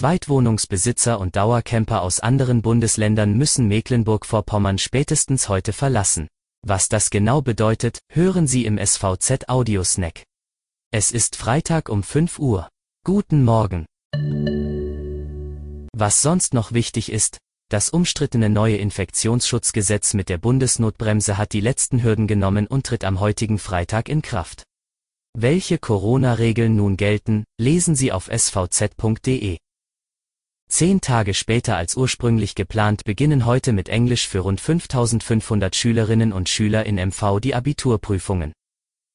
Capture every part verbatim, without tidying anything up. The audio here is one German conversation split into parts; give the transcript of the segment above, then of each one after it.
Zweitwohnungsbesitzer und Dauercamper aus anderen Bundesländern müssen Mecklenburg-Vorpommern spätestens heute verlassen. Was das genau bedeutet, hören Sie im S V Z-Audiosnack. Es ist Freitag um fünf Uhr. Guten Morgen. Was sonst noch wichtig ist: Das umstrittene neue Infektionsschutzgesetz mit der Bundesnotbremse hat die letzten Hürden genommen und tritt am heutigen Freitag in Kraft. Welche Corona-Regeln nun gelten, lesen Sie auf S V Z punkt de. Zehn Tage später als ursprünglich geplant beginnen heute mit Englisch für rund fünftausendfünfhundert Schülerinnen und Schüler in M V die Abiturprüfungen.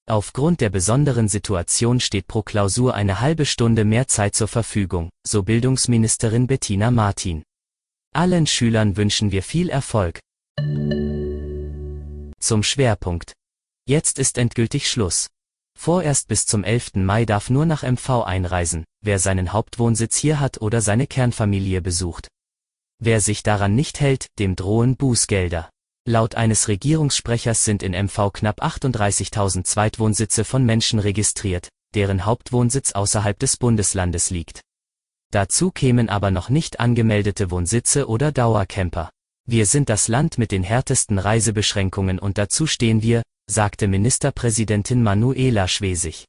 Aufgrund der besonderen Situation steht pro Klausur eine halbe Stunde mehr Zeit zur Verfügung, so Bildungsministerin Bettina Martin. Allen Schülern wünschen wir viel Erfolg. Zum Schwerpunkt: Jetzt ist endgültig Schluss. Vorerst bis zum elften Mai darf nur nach M V einreisen, wer seinen Hauptwohnsitz hier hat oder seine Kernfamilie besucht. Wer sich daran nicht hält, dem drohen Bußgelder. Laut eines Regierungssprechers sind in M V knapp achtunddreißigtausend Zweitwohnsitze von Menschen registriert, deren Hauptwohnsitz außerhalb des Bundeslandes liegt. Dazu kämen aber noch nicht angemeldete Wohnsitze oder Dauercamper. Wir sind das Land mit den härtesten Reisebeschränkungen und dazu stehen wir, sagte Ministerpräsidentin Manuela Schwesig.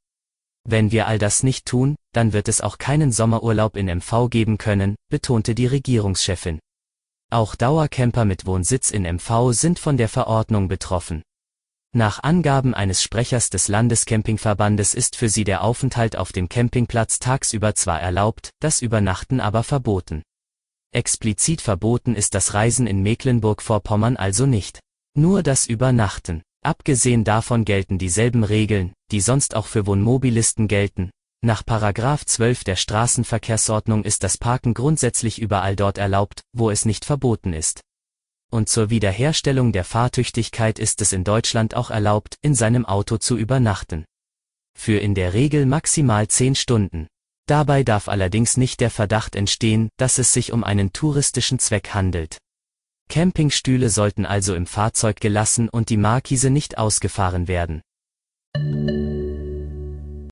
Wenn wir all das nicht tun, dann wird es auch keinen Sommerurlaub in M V geben können, betonte die Regierungschefin. Auch Dauercamper mit Wohnsitz in M V sind von der Verordnung betroffen. Nach Angaben eines Sprechers des Landescampingverbandes ist für sie der Aufenthalt auf dem Campingplatz tagsüber zwar erlaubt, das Übernachten aber verboten. Explizit verboten ist das Reisen in Mecklenburg-Vorpommern also nicht. Nur das Übernachten. Abgesehen davon gelten dieselben Regeln, die sonst auch für Wohnmobilisten gelten. Nach Paragraph zwölf der Straßenverkehrsordnung ist das Parken grundsätzlich überall dort erlaubt, wo es nicht verboten ist. Und zur Wiederherstellung der Fahrtüchtigkeit ist es in Deutschland auch erlaubt, in seinem Auto zu übernachten. Für in der Regel maximal zehn Stunden. Dabei darf allerdings nicht der Verdacht entstehen, dass es sich um einen touristischen Zweck handelt. Campingstühle sollten also im Fahrzeug gelassen und die Markise nicht ausgefahren werden.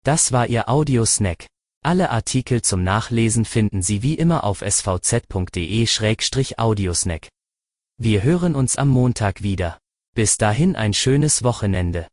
Das war Ihr Audiosnack. Alle Artikel zum Nachlesen finden Sie wie immer auf S V Z punkt de Schrägstrich Audiosnack. Wir hören uns am Montag wieder. Bis dahin ein schönes Wochenende.